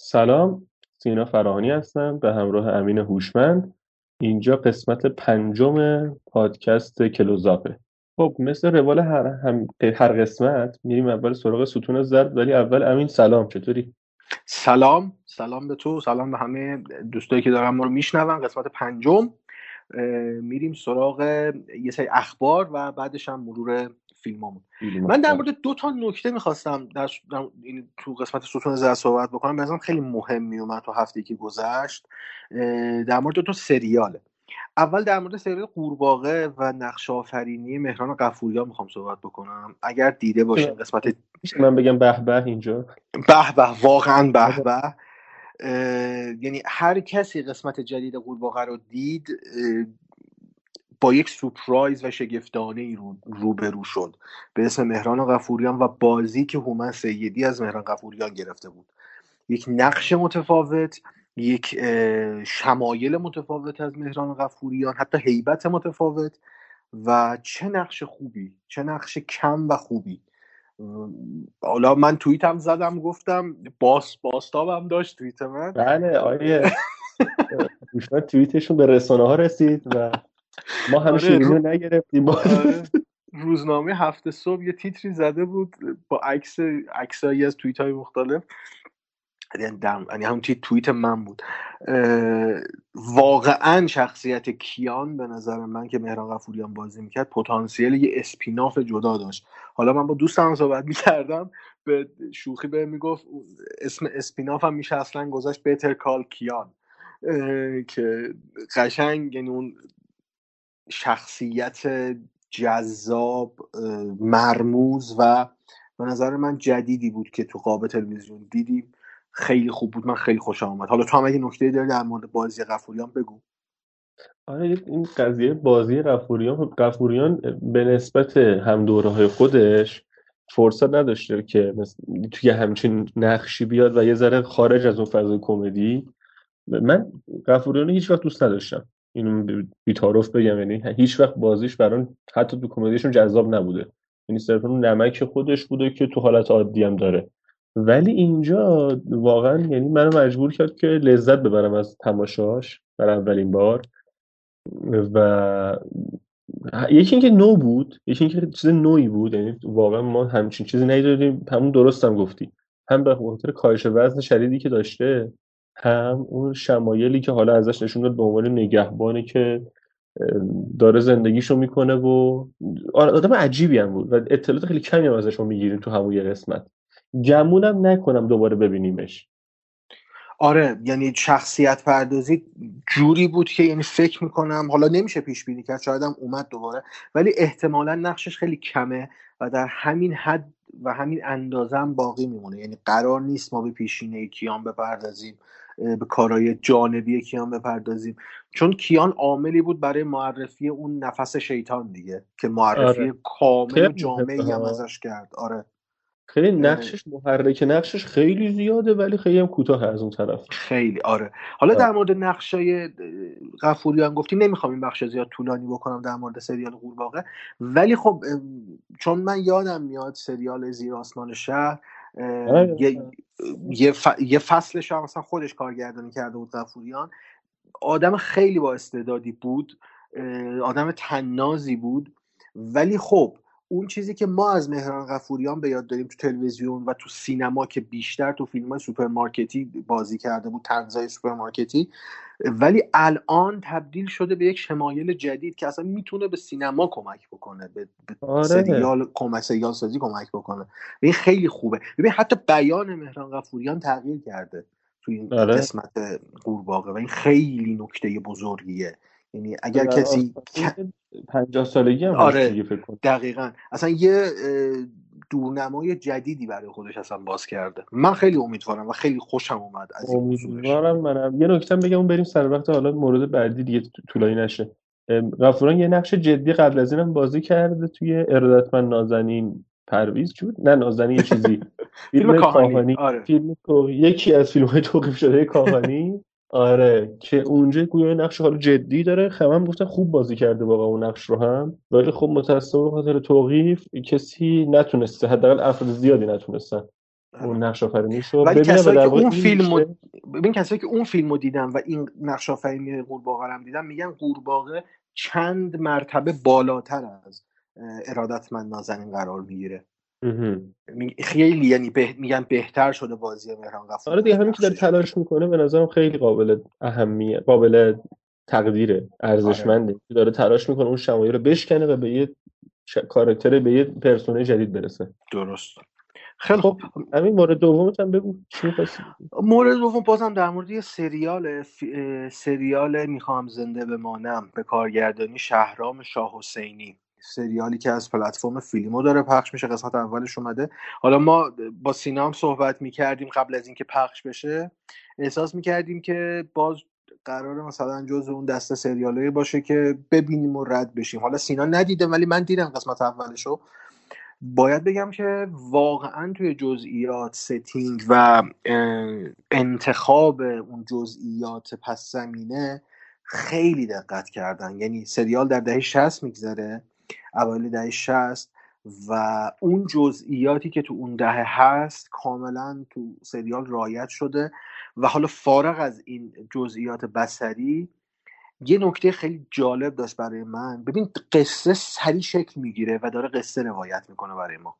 سلام، سینا فراحانی هستم به همراه امین هوشمند. اینجا قسمت 5 پادکست کلوزاپه. خب مثل روال هر قسمت میریم اول سراغ ستون زرد، ولی اول امین سلام، چطوری؟ سلام به تو، سلام به همه دوستایی که دارن ما رو میشنون. قسمت 5 میریم سراغ یه سری اخبار و بعدش هم مرور فیلمامون. من در مورد 2 نکته میخواستم در تو قسمت ستون زرد صحبت بکنم، به نظرم خیلی مهم میومد تو هفته‌ای که گذشت. در مورد 2 سریاله. اول در مورد سریال قورباغه و نقش آفرینی مهران غفوریان میخوام صحبت بکنم. اگر دیده باشین قسمت من بگم به به، اینجا به به، واقعا به به. یعنی هر کسی قسمت جدید قورباغه رو دید با یک سورپرایز و شگفتانه ای روبرو شد به اسم مهران غفوریان و بازی که هومن سیدی از مهران غفوریان گرفته بود. یک نقش متفاوت، یک شمایل متفاوت از مهران غفوریان، حتی هیبت متفاوت. و چه نقش خوبی، چه نقش کم و خوبی. حالا من توییتم زدم، گفتم باستابم داشت توییت من. بله آیه دوشان توییتشون به رسانه ها رسید و ما هم شیرینو نگرفتیم. روزنامه هفته صبح یه تیتری زده بود با عکسایی از توییت های مختلف، یعنی همون توییت من بود. واقعا شخصیت کیان به نظر من که مهران غفوریان بازی میکرد پتانسیل یه اسپیناف جدا داشت. حالا من با دوستم صحبت میکردم، به شوخی به میگفت اسم اسپیناف هم میشه اصلا گذاشت بهتر کال کیان، که قشنگ یعنی اون شخصیت جذاب مرموز و به نظر من جدیدی بود که تو قاب تلویزیون دیدیم. خیلی خوب بود، من خیلی خوشم اومد. حالا تو هم اگه نکته‌ای داری در مورد بازی غفوریان بگو. آره این قضیه بازی غفوریان به نسبت هم دوره‌های خودش فرصت نداشته که توی همچین نقشی بیاد و یه ذره خارج از اون فضای کمدی. من غفوریان هیچ وقت دوست نداشتم، اینو بی‌تعارف بگم، یعنی هیچ وقت بازیش برام حتی تو کمدیشون جذاب نبوده، یعنی صرفاً نمک خودش بوده که تو حالت عادی هم داره. ولی اینجا واقعا یعنی منو مجبور کرد که لذت ببرم از تماشاش برای اولین بار. و یکی اینکه نو بود، یکی اینکه چیز نوئی بود، یعنی واقعا ما همچین چیزی ندیدیم. همون درستم گفتی، هم به خاطر کاهش وزن شدیدی که داشته، هم اون شمایلی که حالا ازش نشون داد به عنوان نگهبانی که داره زندگیشو میکنه و آدم عجیبی هم بود و اطلاعات خیلی کمی هم ازش میگیریم تو همون یه قسمت. گمونم نکنم دوباره ببینیمش. آره یعنی شخصیت پردازی جوری بود که یعنی فکر میکنم حالا نمیشه پیش بینی کرد، شاید هم اومد دوباره، ولی احتمالا نقشش خیلی کمه و در همین حد و همین اندازه هم باقی میمونه. یعنی قرار نیست ما به پیشینه کیان بپردازیم، به کارهای جانبی کیان بپردازیم، چون کیان عاملی بود برای معرفی اون نفس شیطان دیگه که معرفی آره. کامل جامعی هم ازش کرد. آره خیلی نقشش محرک نقشش خیلی زیاده ولی خیلی هم کوتاه از اون طرف، خیلی آره. حالا در مورد نقشای غفوریان گفتی، نمیخوام این بخش زیاد طولانی بکنم در مورد سریال قورباغه، ولی خب چون من یادم میاد سریال زیر آسمان شهر یه فصلش هم مثلا خودش کارگردانی کرده بود غفوریان. آدم خیلی با استعدادی بود، آدم طنازی بود، ولی خب اون چیزی که ما از مهران غفوریان به یاد داریم تو تلویزیون و تو سینما، که بیشتر تو فیلم‌های سوپرمارکتی بازی کرده بود، طنزهای سوپرمارکتی، ولی الان تبدیل شده به یک شمایل جدید که اصلا میتونه به سینما کمک بکنه، به آره. سریال سازی کمک بکنه. این خیلی خوبه. ببین حتی بیان مهران غفوریان تغییر کرده تو این آره. قسمت قورباغه و این خیلی نکته بزرگیه. یعنی اگر کسی 50 سالگی هم آره دیگه فکر کنه، دقیقاً اصلا یه دورنمای جدیدی برای خودش اصلا باز کرده. من خیلی امیدوارم و خیلی خوشم اومد از این موضوعش. امیدوارم منم. یه نکته بگم بریم سر وقت حالا مورد بعدی دیگه طولانی نشه. غفوران یه نقش جدی قبل از اینم بازی کرده توی ارادتمند نازنین پرویز بود، نه نازنین یه چیزی فیلم کاهانی آره. فیلم یکی از فیلم‌های توقیف شده کاهانی آره، که اونجا گویا نقش حالا جدی داره. هم گفتن خوب بازی کرده واقعا اون نقش رو هم، ولی خب متأسفانه به خاطر توقیف کسی نتونسته، حداقل افراد زیادی نتونستن اون نقش‌آفرینی شد. ولی کسایی که اون فیلمو ببین، کسایی که اون فیلمو دیدن و این نقش‌آفرینی قورباغه رو هم دیدن، میگن قورباغه چند مرتبه بالاتر از ارادتمند نازنین قرار میگیره. خیلی، یعنی میگن بهتر شده بازی مهران غفوریان. آره دیگه، همین که داره تلاش میکنه به نظرم خیلی قابل اهمیت، قابل تقدیره، ارزشمنده. آره. داره تلاش میکنه اون شمایل رو بشکنه و به یه کاراکتر، به یه پرسونه جدید برسه. درست. خیلی خب، همین مورد دومت هم بگو چی می‌خواستی؟ مورد دوم بازم در مورد یه سریال میخوام زنده بمانم به کارگردانی شهرام شاه حسینی، سریالی که از پلتفرم فیلمو داره پخش میشه، قسمت اولش اومده. حالا ما با سینا هم صحبت میکردیم قبل از اینکه پخش بشه، احساس میکردیم که باز قراره مثلا جزء اون دسته سریالایی باشه که ببینیم و رد بشیم. حالا سینا ندیده ولی من دیدم قسمت اولشو. باید بگم که واقعا توی جزئیات، ستینگ و انتخاب اون جزئیات پس زمینه خیلی دقت کردن. یعنی سریال در دهه 60 میگذره، اوایل دهه 60، و اون جزئیاتی که تو اون دهه هست کاملا تو سریال رعایت شده. و حالا فارغ از این جزئیات بصری، یه نکته خیلی جالب داشت برای من. ببین، قصه سری شکل میگیره و داره قصه روایت میکنه برای ما،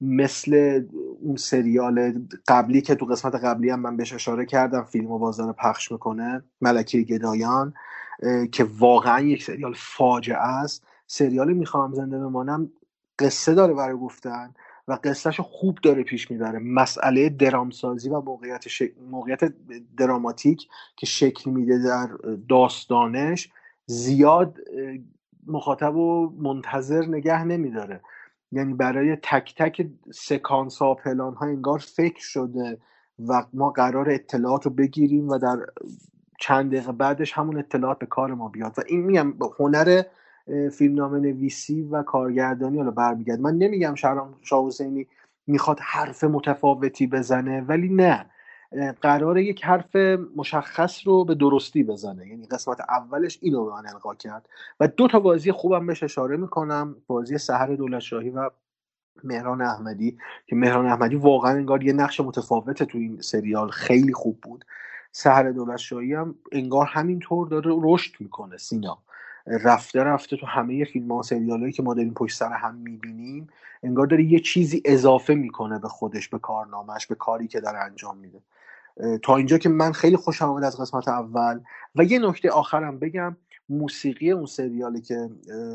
مثل اون سریال قبلی که تو قسمت قبلی هم من بهش اشاره کردم، فیلمو باز داره پخش میکنه، ملکه گدایان، که واقعا یک سریال فاجعه است. سریال میخوام زنده بمانم قصه داره برای گفتن و قصهشو خوب داره پیش میبره. مسئله درامسازی و موقعیت دراماتیک که شکل میده در داستانش زیاد مخاطب و منتظر نگه نمیداره. یعنی برای تک تک سکانس ها، پلان ها انگار فکر شده و ما قرار اطلاعات رو بگیریم و در چند دقیقه بعدش همون اطلاعات به کار ما بیاد. و این میگم هنر فیلمنامه نویسی و کارگردانی حالا برمیگرد. من نمیگم شهرام شاه حسینی میخواد حرف متفاوتی بزنه، ولی نه، قراره یک حرف مشخص رو به درستی بزنه. یعنی قسمت اولش اینو به من القا کرد. و دو تا بازی خوبم بهش اشاره میکنم، بازی سحر دولتشاهی و مهران احمدی، که مهران احمدی واقعا انگار یه نقش متفاوته تو این سریال، خیلی خوب بود. سحر دولتشاهی هم انگار همینطور داره رشد میکنه. سینا رفته رفته تو همه فیلم‌ها و سریالایی که ما داریم پشت سر هم می‌بینیم، انگار داره یه چیزی اضافه میکنه به خودش، به کارنامه‌اش، به کاری که داره انجام میده. تا اینجا که من خیلی خوشم اومد از قسمت اول. و یه نکته آخرم بگم، موسیقی اون سریالی که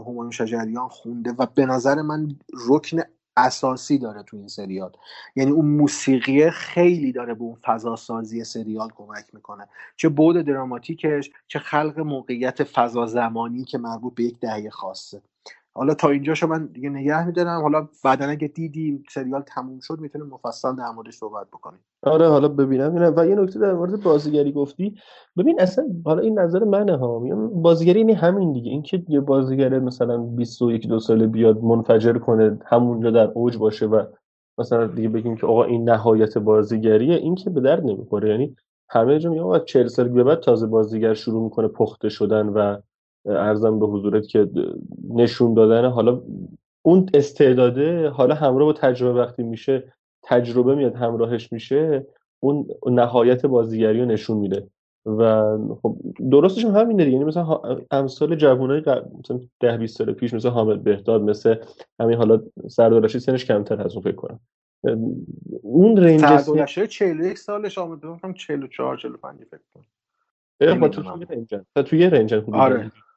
همایون شجریان خونده و به نظر من رکن اساسی داره تو این سریال. یعنی اون موسیقی خیلی داره به اون فضا سازی سریال کمک میکنه، چه بعد دراماتیکش، چه خلق موقعیت فضا زمانی که مربوط به یک دهه خاصه. حالا تا اینجاشو من دیگه نگه میدارم. حالا بعدن اگه دیدیم سریال تموم شد میتونیم مفصل در موردش صحبت بکنیم. آره، حالا ببینم. و یه نکته در مورد بازیگری گفتی. ببین اصلا حالا این نظر منه ها، بازیگری یعنی همین دیگه، اینکه یه بازیگر مثلا 21 2 ساله بیاد منفجر کنه، همونجا در اوج باشه و مثلا دیگه بگیم که آقا این نهایت بازیگریه، این که به درد نمیخوره. یعنی همه جا میگن آقا 40 سالگی به بعد تازه بازیگر شروع میکنه پخته شدن و عرضم به حضورت که نشون دادن حالا اون استعداده، حالا همراه با تجربه، وقتی میشه تجربه میاد همراهش میشه، اون نهایت بازیگری رو نشون میده. و خب درستش هم همینه دیگه. یعنی مثلا امثال جوانای مثلا 10 20 سال پیش، مثلا حامد بهداد، مثلا همین حالا سردار اشین سنش کمتر از اون فکر کنم، اون رنج سردار اشین 41 سالش، حامد بهداد 44 45 فکر کنم. توی رنجن خوبی.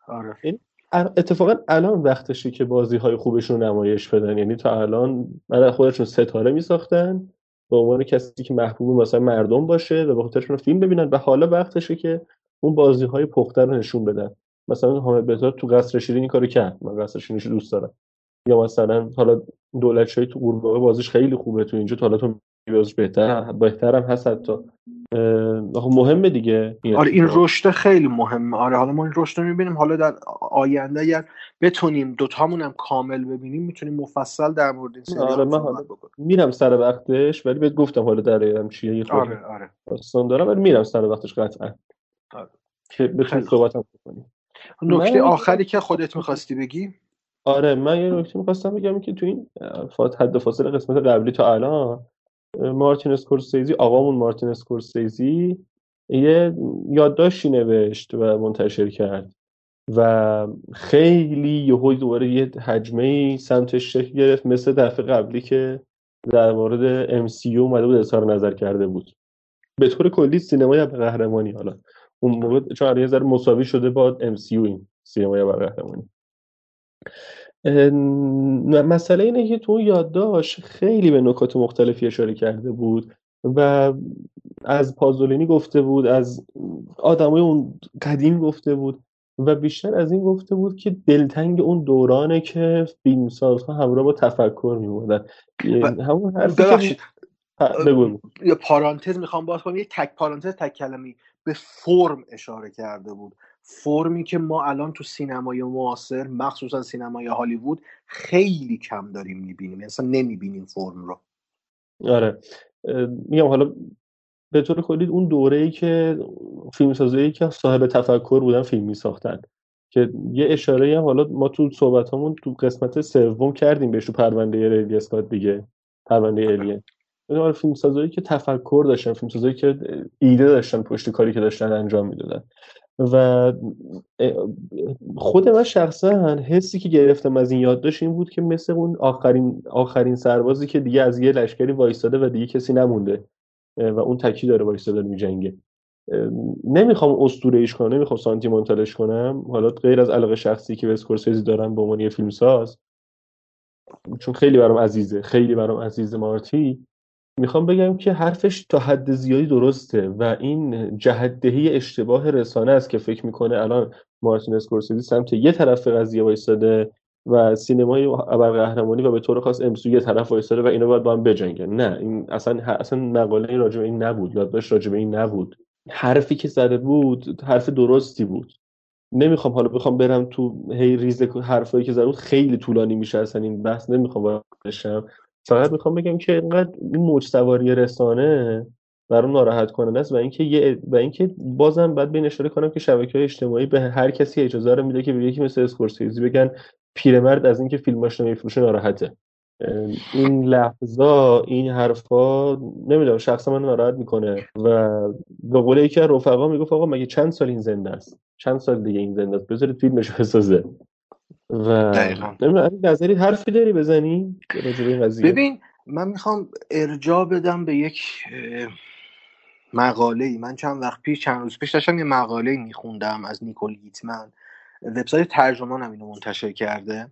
آره. اتفاقا الان وقتشه که بازی‌های خوبشون نمایش بدن. یعنی تا الان مثلا خودشون ستاره می‌ساختن به عنوان کسی که محبوب مثلا مردم باشه و بخاطرشون فیلم ببینن، و حالا وقتشه که اون بازی‌های پخته رو نشون بدن. مثلا حامد بهداد تو قصر شیرین این کارو کرد، من قصر شیرینشو دوست دارم. یا مثلا حالا دولتشاهی تو قورباغه بازیش خیلی خوبه، تو اینجا تا حالا تو بازیش بهترم هست حتی. مهمه دیگه. آره، این رشد خیلی مهمه. آره، حالا ما این رشد رو میبینیم. حالا در آینده اگر بتونیم دوتامون هم کامل ببینیم، میتونیم مفصل در مورد این سریال صحبت بکنیم. میرم سر وقتش، ولی بهت گفتم حالا درم چیه یه خورده. آره داستان دارم، ولی میرم سر وقتش قطعا. آره. که بتونیم صحبتم بکنیم. نکته آخری که خودت می‌خواستی بگی؟ آره، من یه نکته می‌خواستم بگم که تو این حد فاصله قسمت قبلی تا الان مارتین اسکورسیزی، آقامون مارتین اسکورسیزی، یه یادداشتی نوشت و منتشر کرد و خیلی یهو دوباره یه حجمه‌ای سمتش شکل گرفت، مثل دفعه قبلی که در مورد MCU اومده بود اظهار نظر کرده بود. به طور کلی سینمای بقهرمانی، حالا اون موقع چون یه ذره مساوی شده با MCU این سینمای بقهرمانی. مسئله اینه که تو یادداشت خیلی به نکات مختلفی اشاره کرده بود و از پازولینی گفته بود، از آدمای اون قدیم گفته بود و بیشتر از این گفته بود که دلتنگ اون دورانه که فیلمسازها همراه با تفکر می‌بودن. همون حرفی که یه پارانتز میخوام باز کنم، یه تک پارانتز تک کلمی به فرم اشاره کرده بود. فرمی که ما الان تو سینمای معاصر، مخصوصا سینمای هالیوود، خیلی کم داریم میبینیم، اصلا نمیبینیم فرم رو. آره میگم، حالا به طور کلی اون دوره‌ای که فیلمسازایی که صاحب تفکر بودن فیلم میساختن که یه اشاره‌ای هم حالا ما تو صحبتامون تو قسمت سوم کردیم بهش، تو پرونده ریدلی اسکات دیگه، پرونده الین. اینا فیلمسازایی که تفکر داشتن، فیلمسازایی که ایده داشتن پشت کاری که داشتن انجام میدادن. و خود من شخصا حسی که گرفتم از این یادداشت این بود که مثل اون آخرین سربازی که دیگه از یه لشکری وایستاده و دیگه کسی نمونده و اون تکی داره وایستاده میجنگه. نمیخوام اسطوره‌ایش کنم، نمیخوام سانتیمانتالش کنم، حالا غیر از علاقه شخصی که به اسکورسیزی دارم به عنوان یه فیلمساز، چون خیلی برام عزیزه مارتی، میخوام بگم که حرفش تا حد زیادی درسته و این جهت‌دهی اشتباه رسانه است که فکر میکنه الان مارتین اسکورسیزی سمت یه طرف قضیه وایستاده و سینمای ابرقهرمانی و به طور خاص MCU یه طرف وایستاده و اینا باید با هم بجنگن. نه، این اصلا مقاله راجع به این نبود، یادداشت راجع به این نبود. حرفی که زده بود حرف درستی بود. نمیخوام حالا بخوام برم تو هی ریز حرفایی که زده بود، خیلی طولانی میشه اصلا این بحث، نمیخوام بشم. فقط میخوام بگم که اینقدر این موج سواری رسانه برام ناراحت کننده است و اینکه بازم بعد بین اشاره کنم که شبکه‌های اجتماعی به هر کسی اجازه رو میده که به یکی مثل اسکورسیزی بگن پیرمرد از اینکه فیلماش نمیفروشه ناراحته. این لحظا، این حرفا، نمیدونم، شخصا من ناراحت میکنه و به قول یکی از رفقا میگفت آقا مگه چند سال این زنده است؟ چند سال دیگه این زنده است؟ بذارید فیلمش بسازه. و نمیدونم نظری حرفی داری بزنی راجع به این قضیه؟ ببین، من میخوام ارجاع بدم به یک مقاله‌ای. من چند روز پیش داشتم یه مقاله‌ای میخوندم از نیکول هیتمان، وبسایت ترجمان هم اینو منتشر کرده،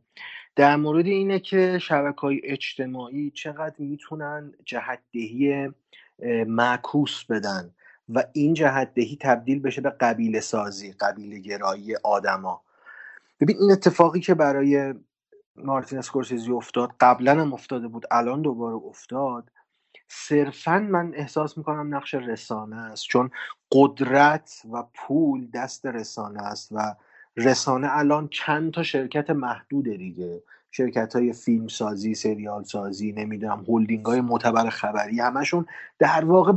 در مورد اینه که شبکه‌های اجتماعی چقدر میتونن جهت‌دهی معکوس بدن و این جهت‌دهی تبدیل بشه به قبیله‌سازی، قبیله‌گرایی آدما. ببین، این اتفاقی که برای مارتین اسکورسیزی افتاد، قبلا هم افتاده بود، الان دوباره افتاد، صرفاً من احساس میکنم نقش رسانه است، چون قدرت و پول دست رسانه است و رسانه الان چند تا شرکت محدوده دیگه، شرکت های فیلم سازی، سریال سازی، نمیدونم هولدینگ های معتبر خبری، همشون در واقع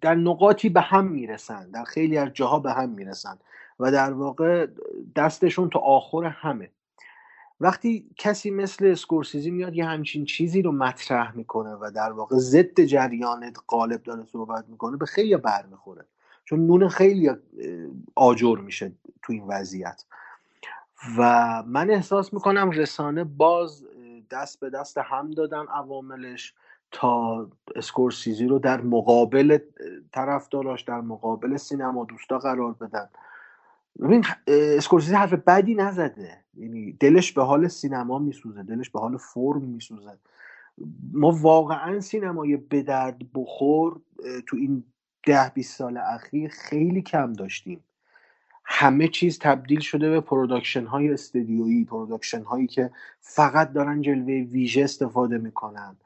در نقاطی به هم میرسن، در خیلی از جاها به هم میرسن و در واقع دستشون تا آخر همه. وقتی کسی مثل اسکورسیزی میاد یه همچین چیزی رو مطرح میکنه و در واقع ضد جریان غالب داره صحبت میکنه، به خیلی برمیخوره، چون نون خیلی آجر میشه تو این وضعیت و من احساس میکنم رسانه باز دست به دست هم دادن عواملش تا اسکورسیزی رو در مقابل طرفداراش، در مقابل سینما دوستا قرار بدن. ببین، اسکورسیزی حرف بدی نزده، یعنی دلش به حال سینما میسوزه، دلش به حال فرم میسوزه. ما واقعا سینمای به درد بخور تو این 10-20 سال اخیر خیلی کم داشتیم. همه چیز تبدیل شده به پروداکشن های استودیویی، پروداکشن هایی که فقط دارن جلوه ویژه استفاده میکنن.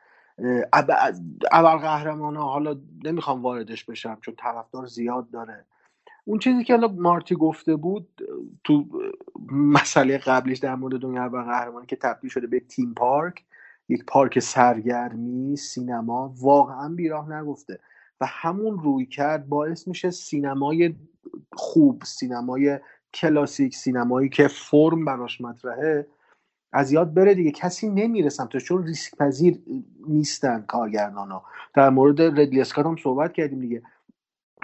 ابرقهرمان ها، حالا نمیخوام واردش بشم چون طرفدار زیاد داره. اون چیزی که الان مارتی گفته بود تو مسئله قبلیش در مورد دنیا ابرقهرمانی که تبدیل شده به تیم پارک، یک پارک سرگرمی سینما، واقعا بیراه نگفته و همون رویکرد باعث میشه سینمای خوب، سینمای کلاسیک، سینمایی که فرم براش مطرحه، از یاد بره دیگه، کسی نمیره سمتش چون ریسک پذیر نیستن کارگردانا. در مورد ردلی اسکات هم صحبت کردیم دیگه،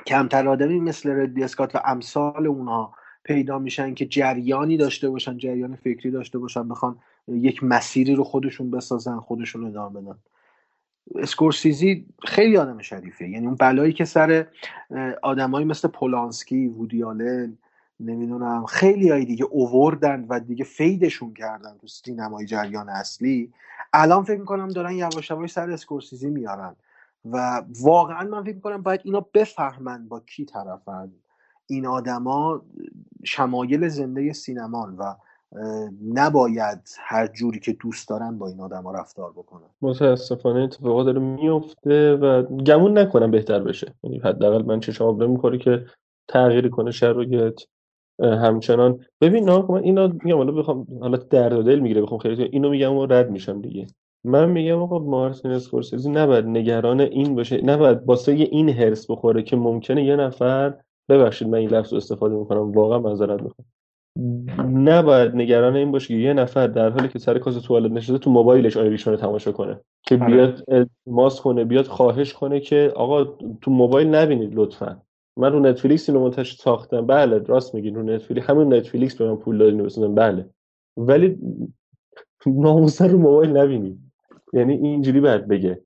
کمتر آدمی مثل ردلی اسکات و امثال اونها پیدا میشن که جریانی داشته باشن، جریان فکری داشته باشن، بخوان یک مسیری رو خودشون بسازن، خودشون ادامه بدن. اسکورسیزی خیلی آدم شریفه، یعنی اون بلایی که سر آدمایی مثل پولانسکی، وودیالن، نمیدونم خیلی های دیگه اووردن و دیگه فیدشون کردن تو سینمای جریان اصلی، الان فکر میکنم دارن یواش یواش سر اسکورسیزی میارن و واقعا من فکر میکنم باید اینا بفهمن با کی طرفن. این آدما شمایل زنده سینمان و نباید هر جوری که دوست دارن با این آدما رفتار بکنن. متاسفانه اتفاقا داره میفته و گمون نکنم بهتر بشه، یعنی حداقل من چشام آبله میکنه که تغییر کنه شرایط همچنان. ببین نه من اینا میگم حالا بخوام حالا درد دل میگیره بخوام خیلی اینو میگم و رد میشم دیگه. من میگم آقا مارتین اسکورسیزی نباید نگران این باشه، نباید واسه این هرس بخوره که ممکنه یه نفر، ببخشید من این لفظ رو استفاده میکنم واقعا معذرت میخوام، نباید نگران این باشه که یه نفر در حالی که سر کاسه توالت نشسته تو موبایلش آیریشون رو تماشا کنه، که بیاد ماست کنه، بیاد خواهش کنه که آقا تو موبایل نبینید لطفا، من رو نتفلیکس اینو منتشر ساختم. بله راست میگین، رو نتفلیکس، همون نتفلیکس به من پول دادین بسازم، بله، ولی ناموسن رو موبایل نبینید. یعنی اینجوری باید بگه.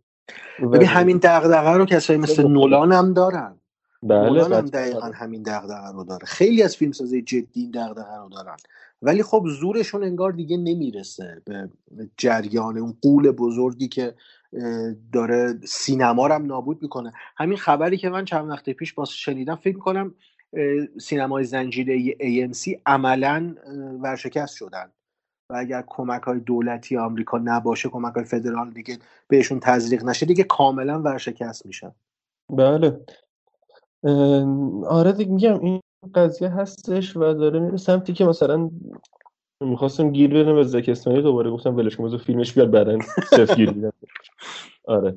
ببین همین دغدغه رو کسایی مثل نولان هم دارن. بله نولان هم دقیقاً همین دغدغه رو داره. خیلی از فیلمسازای جدی این دغدغه رو دارن، ولی خب زورشون انگار دیگه نمیرسه به جریان اون غول بزرگی که داره سینما رو هم نابود میکنه. همین خبری که من چند وقت پیش باز شنیدم، فکر میکنم سینمای زنجیره AMC عملا ورشکست شدن و اگر کمک های دولتی آمریکا نباشه، کمک های فدرال دیگه بهشون تزریق نشه، دیگه کاملا ورشکست میشن. بله آره دیگه، میگم این قضیه هستش و داره میره سمتی که مثلا میخواستم گیر برم به زکستانی، دوباره گفتم ولش کنم بذار فیلمش بیاد بعدن صفر گیر بدم. آره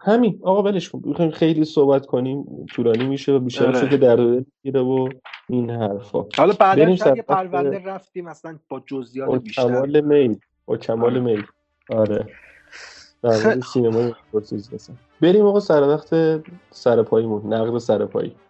همین آقا ولش کن، میخوایم خیلی صحبت کنیم طولانی میشه و بیشتر شده که در دل میره و این حرفا. حالا بعدش یه پرونده رفتیم مثلا با جزئیات بیشتر و کمال میل و کمال میل. آره در سینما اسکورسیزی. بریم آقا سر وقت سرپاییمون، نقد سرپایی.